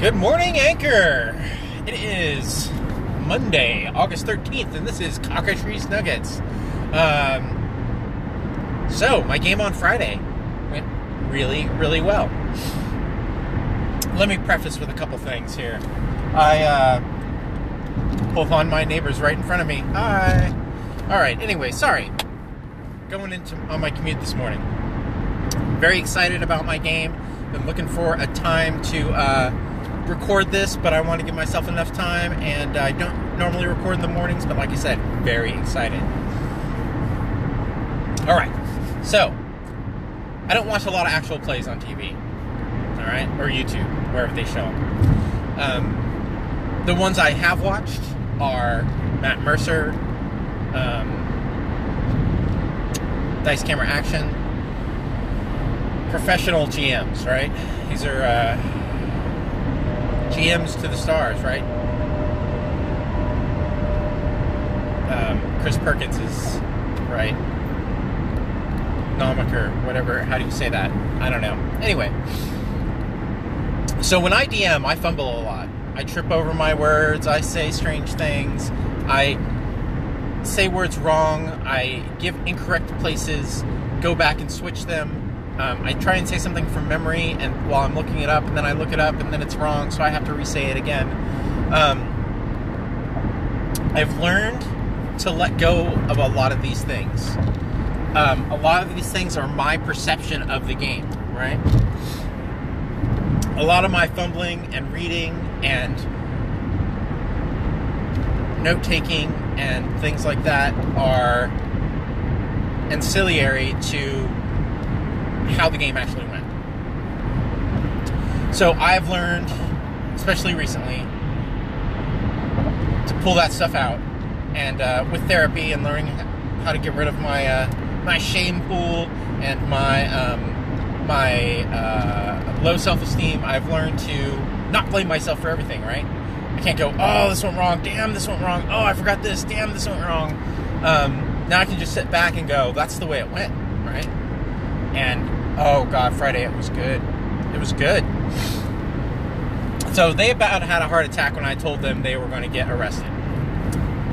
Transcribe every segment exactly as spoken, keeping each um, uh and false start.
Good morning, Anchor! It is Monday, August thirteenth, and this is Cockatrice Nuggets. Um, so, my game on Friday went really, really well. Let me preface with a couple things here. I, uh, both on my neighbors right in front of me. Hi! Alright, anyway, sorry. Going into on my commute this morning. Very excited about my game. Been looking for a time to, uh... record this, but I want to give myself enough time, and I don't normally record in the mornings, but like I said, very excited. Alright, so I don't watch a lot of actual plays on T V, alright, or YouTube, wherever they show them. Um, the ones I have watched are Matt Mercer, um, Dice Camera Action, professional G Ms, right? These are, uh, G Ms to the stars, right? Um, Chris Perkins is, right? Nomiker, whatever, how do you say that? I don't know. Anyway. So when I D M, I fumble a lot. I trip over my words, I say strange things, I say words wrong, I give incorrect places, go back and switch them. Um, I try and say something from memory and while I'm looking it up, and then I look it up and then it's wrong, so I have to re-say it again. Um, I've learned to let go of a lot of these things. Um, a lot of these things are my perception of the game, right? A lot of my fumbling and reading and note-taking and things like that are ancillary to how the game actually went. So I've learned, especially recently, to pull that stuff out, and uh, with therapy and learning how to get rid of my uh, my shame pool and my um, my uh, low self-esteem, I've learned to not blame myself for everything. Right? I can't go, oh, this went wrong. Damn, this went wrong. Oh, I forgot this. Damn, this went wrong. Um, now I can just sit back and go, that's the way it went. Right? And oh God, Friday, it was good. It was good. So they about had a heart attack when I told them they were going to get arrested.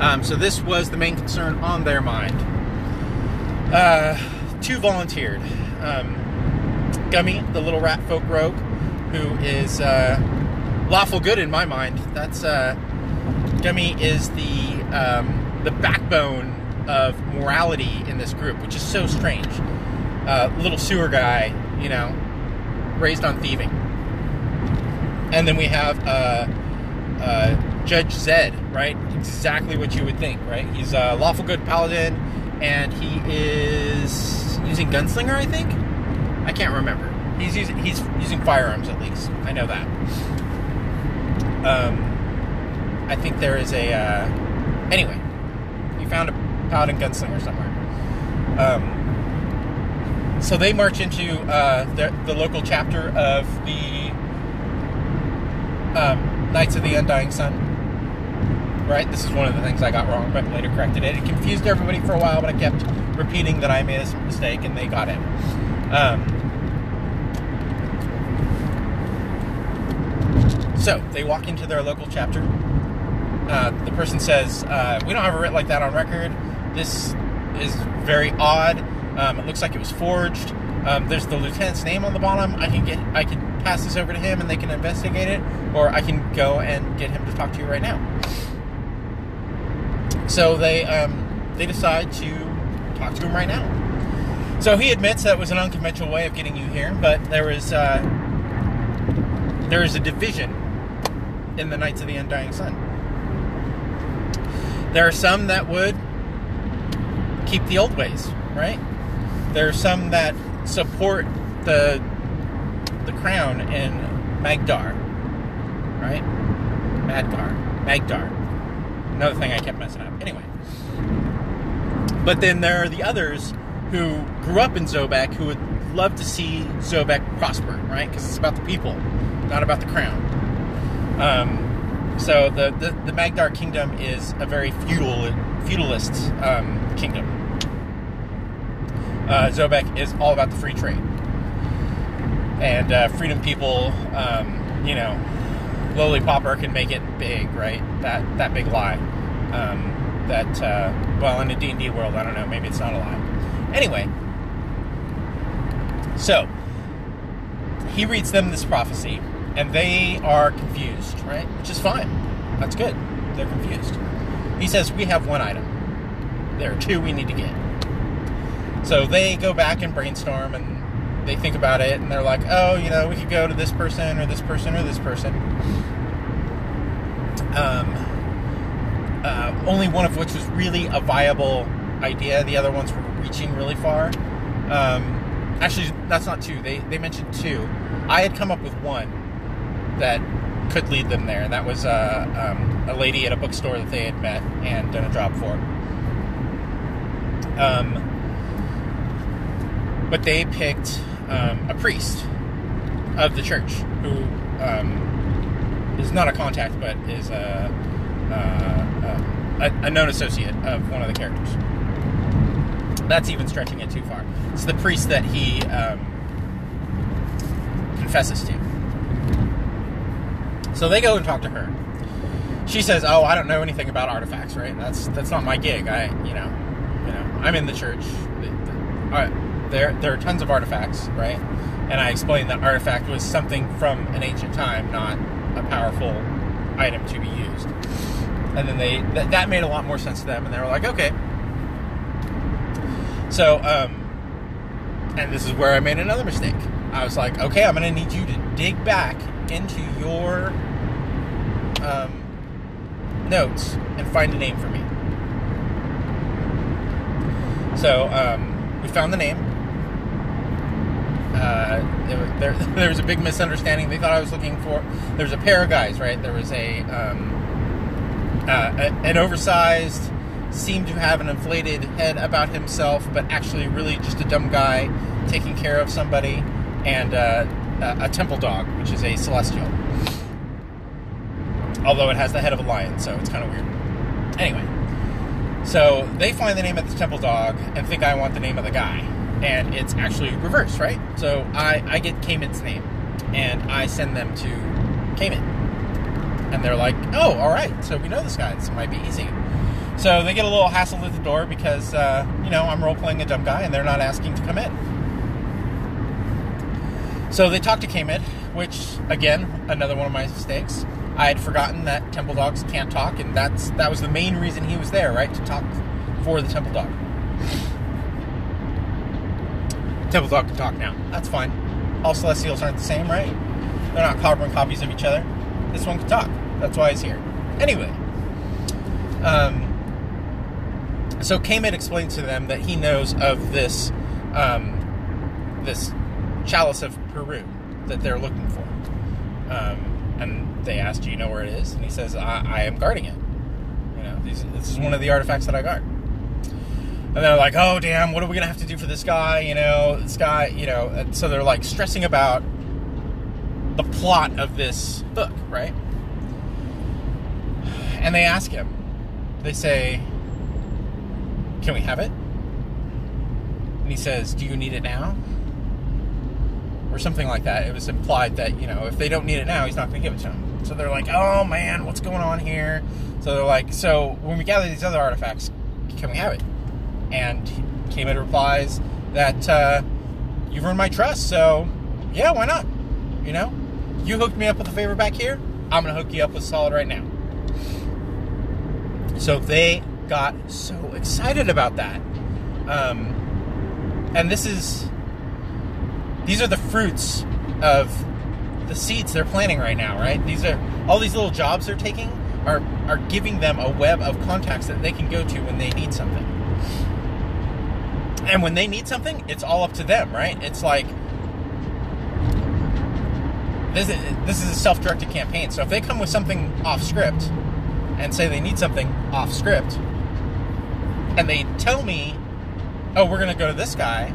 Um, so this was the main concern on their mind. Uh, two volunteered. Um, Gummy, the little rat folk rogue, who is uh, lawful good in my mind. That's uh, Gummy is the um, the backbone of morality in this group, which is so strange. Uh, little sewer guy, you know, raised on thieving. And then we have uh, uh, Judge Zed, right? Exactly what you would think, right? He's a lawful good paladin, and he is using gunslinger, I think? I can't remember. He's using, he's using firearms, at least. I know that. Um, I think there is a... Uh... Anyway, you found a paladin gunslinger somewhere. Um... So they march into uh, the, the local chapter of the um, Knights of the Undying Sun, right? This is one of the things I got wrong, but later corrected it. It confused everybody for a while, but I kept repeating that I made a mistake, and they got it. Um, so they walk into their local chapter. Uh, the person says, uh, we don't have a writ like that on record. This is very odd. Um, it looks like it was forged. Um, there's the lieutenant's name on the bottom. I can get, I can pass this over to him, and they can investigate it, or I can go and get him to talk to you right now. So they, um, they decide to talk to him right now. So he admits that it was an unconventional way of getting you here, but there is, uh, there is a division in the Knights of the Undying Sun. There are some that would keep the old ways, right? There are some that support the the crown in Magdar, right? Magdar. Magdar. Another thing I kept messing up. Anyway. But then there are the others who grew up in Zobek who would love to see Zobek prosper, right? Because it's about the people, not about the crown. Um, so the, the, the Magdar kingdom is a very feudal, feudalist um, kingdom. Uh, Zobek is all about the free trade, and uh, freedom people, um, you know, Lollipopper can make it big, right? That that big lie. Um, that, uh, well, in the D and D world, I don't know, maybe it's not a lie. Anyway, so, he reads them this prophecy, and they are confused, right? Which is fine. That's good. They're confused. He says, we have one item. There are two we need to get. So they go back and brainstorm, and they think about it, and they're like, oh, you know, we could go to this person, or this person, or this person. Um, uh, only one of which was really a viable idea. The other ones were reaching really far. Um, actually, that's not two. They, they mentioned two. I had come up with one that could lead them there, and that was uh, um, a lady at a bookstore that they had met and done a job for. Um, but they picked um, a priest of the church who um, is not a contact, but is a, a, a, a known associate of one of the characters. That's even stretching it too far. It's the priest that he um, confesses to. So they go and talk to her. She says, "Oh, I don't know anything about artifacts, right? That's that's not my gig. I, you know, you know, I'm in the church. There there are tons of artifacts, right? And I explained that artifact was something from an ancient time, not a powerful item to be used. And then they th- that made a lot more sense to them, and they were like, okay. So, um, and this is where I made another mistake. I was like, okay, I'm going to need you to dig back into your um, notes and find a name for me. So um, we found the name. Uh, it, there, there was a big misunderstanding. They thought I was looking for. There was a pair of guys, right? There was a, um, uh, a an oversized, seemed to have an inflated head about himself, but actually really just a dumb guy taking care of somebody, and uh, a, a Templedoc, which is a celestial. Although it has the head of a lion, so it's kind of weird. Anyway, so they find the name of the Templedoc and think I want the name of the guy, and it's actually reversed, right? So I, I get Cayman's name, and I send them to Cayman, and they're like, oh, alright, so we know this guy, this might be easy. So they get a little hassled at the door because, uh, you know, I'm role-playing a dumb guy and they're not asking to come in. So they talk to Kemet, which, again, another one of my mistakes. I had forgotten that Templedocs can't talk, and that's that was the main reason he was there, right? To talk for the Templedoc. Templedoc can talk now. That's fine. All Celestials aren't the same, right? They're not carbon copies of each other. This one can talk. That's why he's here. Anyway. Um... So Kemet explains to them that he knows of this um, this chalice of Peru that they're looking for. Um, and they ask, do you know where it is? And he says, I, I am guarding it. You know, these, this is one of the artifacts that I guard. And they're like, oh, damn, what are we going to have to do for this guy? You know, this guy, you know. And so they're, like, stressing about the plot of this book, right? And they ask him. They say, can we have it? And he says, do you need it now? Or something like that. It was implied that, you know, if they don't need it now, he's not going to give it to them. So they're like, oh, man, what's going on here? So they're like, so when we gather these other artifacts, can we have it? And Kemet replies that uh, you've earned my trust, so yeah, why not? You know, you hooked me up with a favor back here. I'm going to hook you up with solid right now. So they got so excited about that. Um, and this is, these are the fruits of the seeds they're planting right now, right? These are, all these little jobs they're taking are, are giving them a web of contacts that they can go to when they need something. And when they need something, it's all up to them, right? It's like, this is, this is a self-directed campaign. So if they come with something off script and say they need something off script, and they tell me, oh, we're going to go to this guy,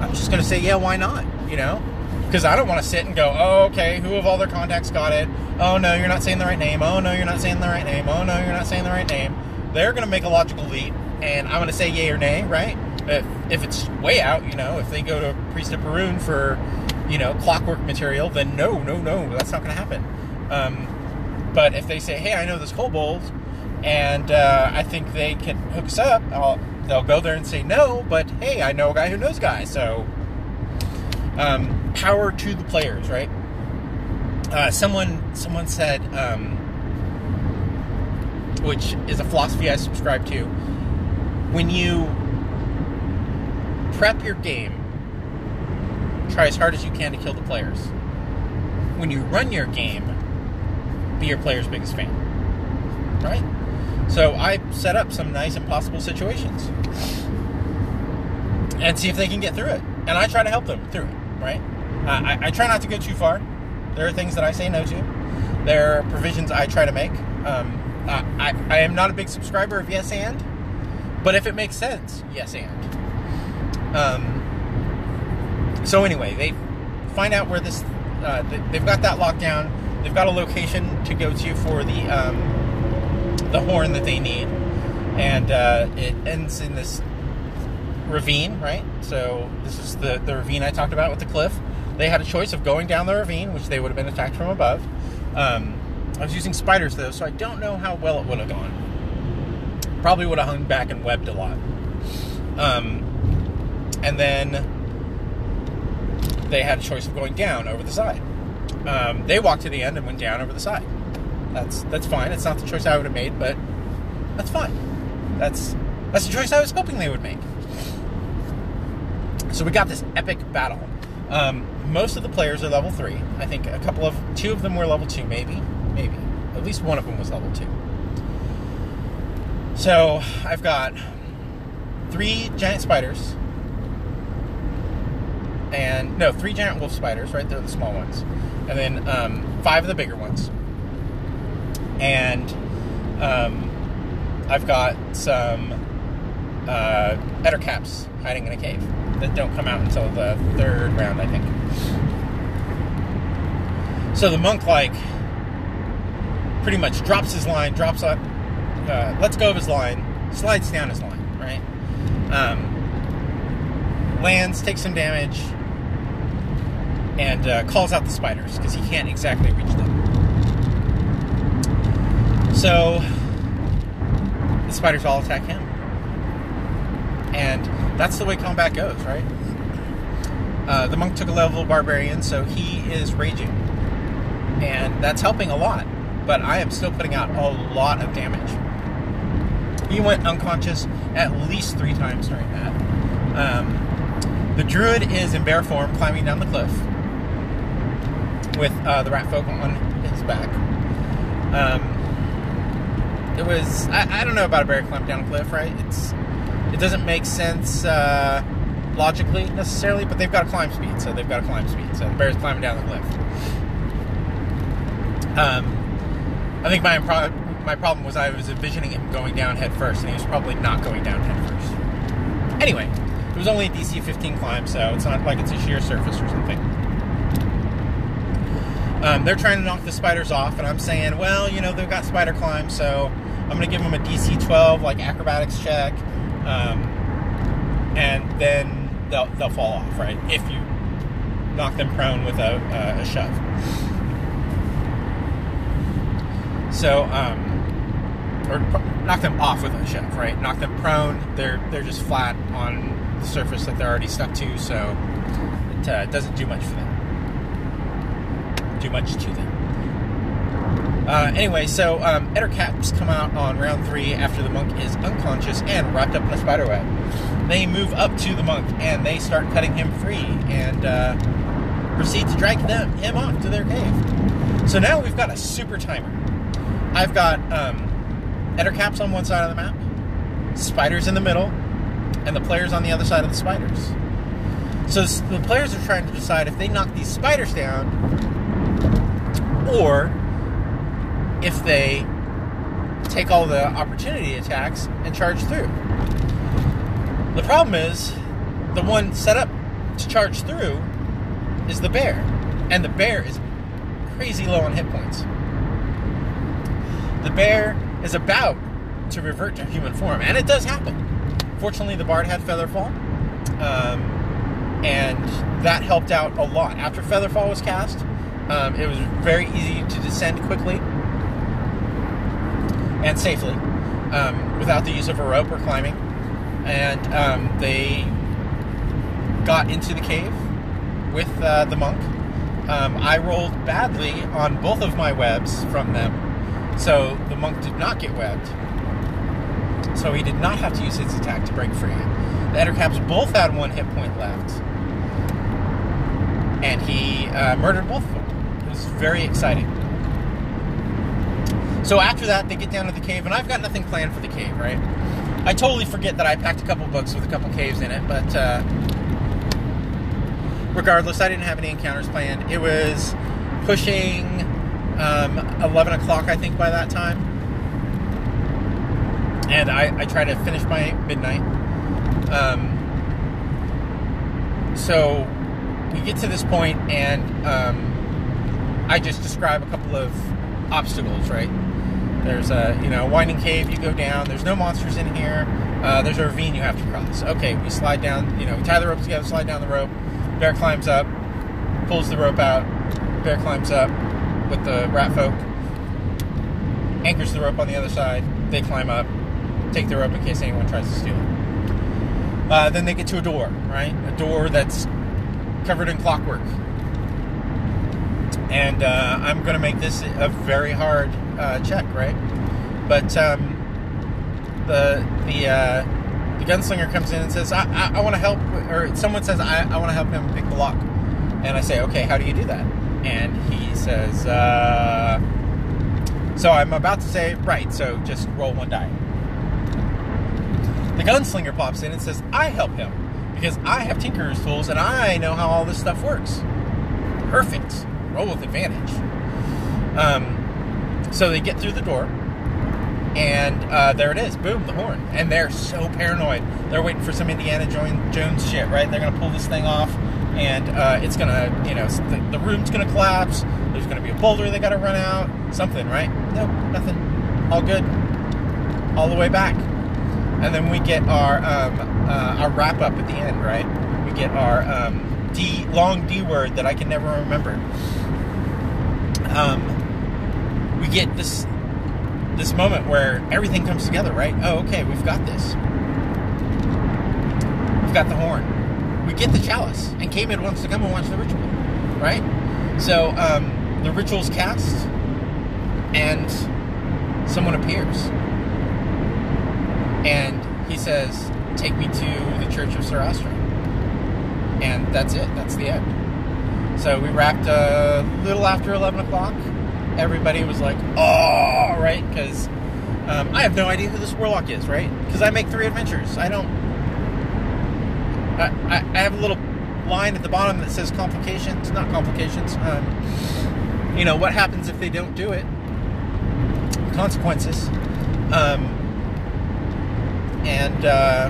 I'm just going to say, yeah, why not, you know? Because I don't want to sit and go, oh, okay, who of all their contacts got it? Oh, no, you're not saying the right name. Oh, no, you're not saying the right name. Oh, no, you're not saying the right name. They're going to make a logical leap, and I'm going to say yay or nay, right? If, if it's way out, you know, if they go to Priest of Baroon for, you know, clockwork material, then no, no, no, that's not going to happen. Um, but if they say, hey, I know this kobold, and uh, I think they can hook us up, I'll, they'll go there and say no, but hey, I know a guy who knows a guy, so um, power to the players, right? Uh, someone, someone said, um, which is a philosophy I subscribe to, when you prep your game, try as hard as you can to kill the players. When you run your game, be your player's biggest fan. Right? So I set up some nice impossible situations and see if they can get through it. And I try to help them through it, right? I, I try not to go too far. There are things that I say no to. There are provisions I try to make. Um, I, I, I am not a big subscriber of yes and, but if it makes sense, yes and. Um, so anyway, they find out where this... Uh, they've got that locked down. They've got a location to go to for the... Um, the horn that they need, and uh, it ends in this ravine, right? So this is the, the ravine I talked about with the cliff. They had a choice of going down the ravine, which they would have been attacked from above. Um, I was using spiders, though, so I don't know how well it would have gone. Probably would have hung back and webbed a lot. Um, and then they had a choice of going down over the side. Um, they walked to the end and went down over the side. That's that's fine. It's not the choice I would have made, but that's fine. That's that's the choice I was hoping they would make. So we got this epic battle. Um, most of the players are level three. I think a couple of two of them were level two, maybe, maybe. At least one of them was level two. So I've got three giant spiders, and no, three giant wolf spiders. Right, they're the small ones, and then um, five of the bigger ones. And um, I've got some uh, ettercaps hiding in a cave that don't come out until the third round, I think. So the monk, like, pretty much drops his line, drops up, uh, lets go of his line, slides down his line, right? Um, lands, takes some damage, and uh, calls out the spiders because he can't exactly reach them. So, the spiders all attack him. And that's the way combat goes, right? Uh, the monk took a level barbarian, so he is raging. And that's helping a lot. But I am still putting out a lot of damage. He went unconscious at least three times during that. Um, the druid is in bear form, climbing down the cliff. With uh, the rat folk on his back. Um... It was, I, I don't know about a bear climb down a cliff, right? It's, it doesn't make sense uh, logically necessarily, but they've got a climb speed, so they've got a climb speed. So the bear's climbing down the cliff. Um, I think my impro- my problem was I was envisioning him going down head first, and he was probably not going down head first. Anyway, it was only a D C fifteen climb, so it's not like it's a sheer surface or something. Um, they're trying to knock the spiders off, and I'm saying, well, you know, they've got spider climb, so I'm going to give them a D C twelve, like, acrobatics check, um, and then they'll, they'll fall off, right, if you knock them prone with a, uh, a shove. So, um, or knock them off with a shove, right, knock them prone, they're, they're just flat on the surface that they're already stuck to, so it uh, doesn't do much for them. do much to them. Uh, anyway, so um, ettercaps come out on round three after the monk is unconscious and wrapped up in a spider web. They move up to the monk and they start cutting him free and uh, proceed to drag them, him off to their cave. So now we've got a super timer. I've got um, ettercaps on one side of the map, spiders in the middle, and the players on the other side of the spiders. So the players are trying to decide if they knock these spiders down or if they take all the opportunity attacks and charge through. The problem is, the one set up to charge through is the bear, and the bear is crazy low on hit points. The bear is about to revert to human form, and it does happen. Fortunately, the bard had Featherfall, um, and that helped out a lot. After Featherfall was cast, Um, it was very easy to descend quickly and safely um, without the use of a rope or climbing. And um, they got into the cave with uh, the monk. Um, I rolled badly on both of my webs from them, so the monk did not get webbed. So he did not have to use his attack to break free. The Ettercaps both had one hit point left. And he uh, murdered both of them. It was very exciting. So after that, they get down to the cave, and I've got nothing planned for the cave, right? I totally forget that I packed a couple books with a couple caves in it, but uh, regardless, I didn't have any encounters planned. It was pushing um, eleven o'clock, I think, by that time. And I, I try to finish by midnight. Um, so... We get to this point, and um, I just describe a couple of obstacles, right? There's a, you know, winding cave, you go down, there's no monsters in here, uh, there's a ravine you have to cross. Okay, we slide down, you know, we tie the rope together, slide down the rope, bear climbs up, pulls the rope out, bear climbs up with the rat folk, anchors the rope on the other side, they climb up, take the rope in case anyone tries to steal it. Uh, then they get to a door, right? A door that's covered in clockwork, and uh, I'm going to make this a very hard uh, check, right? But um, the the uh, the gunslinger comes in and says, "I I, I want to help," or someone says, "I I want to help him pick the lock," and I say, "Okay, how do you do that?" And he says, uh, "So I'm about to say, right? So just roll one die." The gunslinger pops in and says, "I help him, because I have Tinkerer's tools, and I know how all this stuff works." Perfect. Roll with advantage. Um, so they get through the door, and uh, there it is. Boom, the horn. And they're so paranoid. They're waiting for some Indiana Jones shit, right? They're going to pull this thing off, and uh, it's going to, you know, the, the room's going to collapse. There's going to be a boulder they got to run out. Something, right? Nope, nothing. All good. All the way back. And then we get our um, uh, our wrap up at the end, right? We get our um, D long D word that I can never remember. Um, we get this this moment where everything comes together, right? Oh, okay, we've got this. We've got the horn. We get the chalice, and Cayman wants to come and watch the ritual, right? So um, the ritual's cast, and someone appears. And he says, "Take me to the Church of Sarastra." And that's it. That's the end. So we wrapped a little after eleven o'clock. Everybody was like, oh, right? Because um, I have no idea who this warlock is, right? Because I make three adventures. I don't... I, I, I have a little line at the bottom that says complications. Not complications. Um, you know, what happens if they don't do it? Consequences. Um... And uh,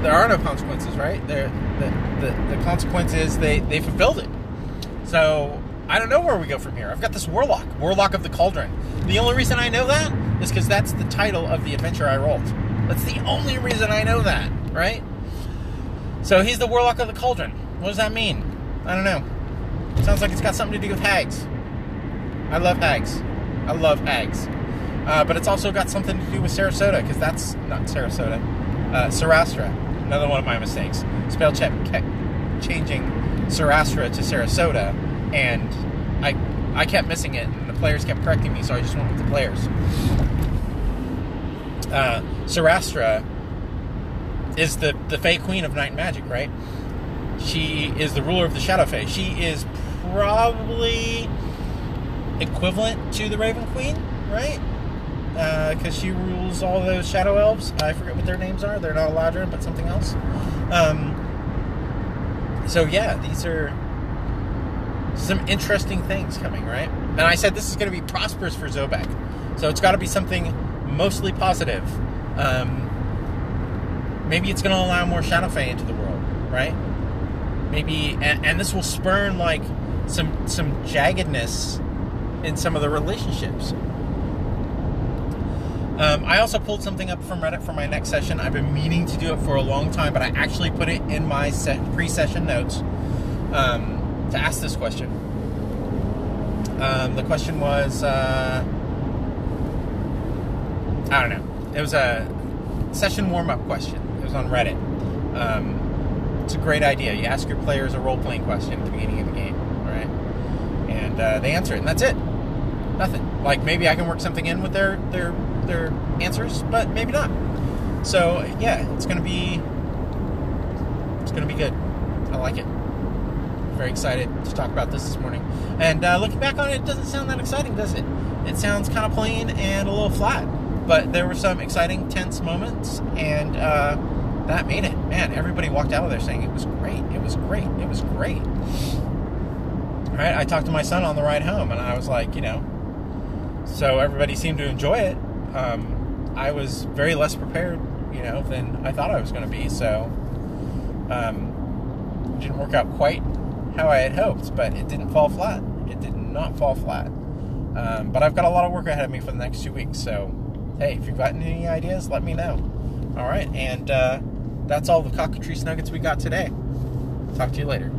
there are no consequences, right? There, the, the, the consequence is they, they fulfilled it. So I don't know where we go from here. I've got this warlock, Warlock of the Cauldron. The only reason I know that is because that's the title of the adventure I rolled. That's the only reason I know that, right? So he's the Warlock of the Cauldron. What does that mean? I don't know. It sounds like it's got something to do with hags. I love hags. I love hags. Uh, but it's also got something to do with Sarasota, because that's not Sarasota. Uh, Sarastra. Another one of my mistakes. Spell check kept changing Sarastra to Sarasota, and I I kept missing it, and the players kept correcting me, so I just went with the players. Uh, Sarastra is the, the Fae Queen of Night Magic, right? She is the ruler of the Shadow Fae. She is probably equivalent to the Raven Queen, right? Because uh, she rules all those shadow elves. I forget what their names are. They're not Eladrin, but something else. Um, so yeah, these are some interesting things coming, right? And I said this is going to be prosperous for Zobek, so it's got to be something mostly positive. Um, maybe it's going to allow more Shadow Fae into the world, right? Maybe, and, and this will spurn like some some jaggedness in some of the relationships. Um, I also pulled something up from Reddit for my next session. I've been meaning to do it for a long time, but I actually put it in my se- pre-session notes. Um, to ask this question. Um, the question was, uh, I don't know. It was a session warm-up question. It was on Reddit. Um, it's a great idea. You ask your players a role-playing question at the beginning of the game, right? And uh, they answer it, and that's it. Nothing. Like, maybe I can work something in with their their their answers, but maybe not. So yeah, it's gonna be it's gonna be good. I like it. Very excited to talk about this this morning. And uh, looking back on it, it doesn't sound that exciting, does it? It sounds kind of plain and a little flat. But there were some exciting, tense moments, and uh, that made it. Man, everybody walked out of there saying it was great. It was great. It was great. All right, I talked to my son on the ride home, and I was like, you know, so everybody seemed to enjoy it. Um, I was very less prepared, you know, than I thought I was going to be. So um, it didn't work out quite how I had hoped, but it didn't fall flat. It did not fall flat. Um, but I've got a lot of work ahead of me for the next two weeks, so... Hey, if you've got any ideas, let me know. All right, and uh, that's all the Cockatrice Nuggets we got today. Talk to you later.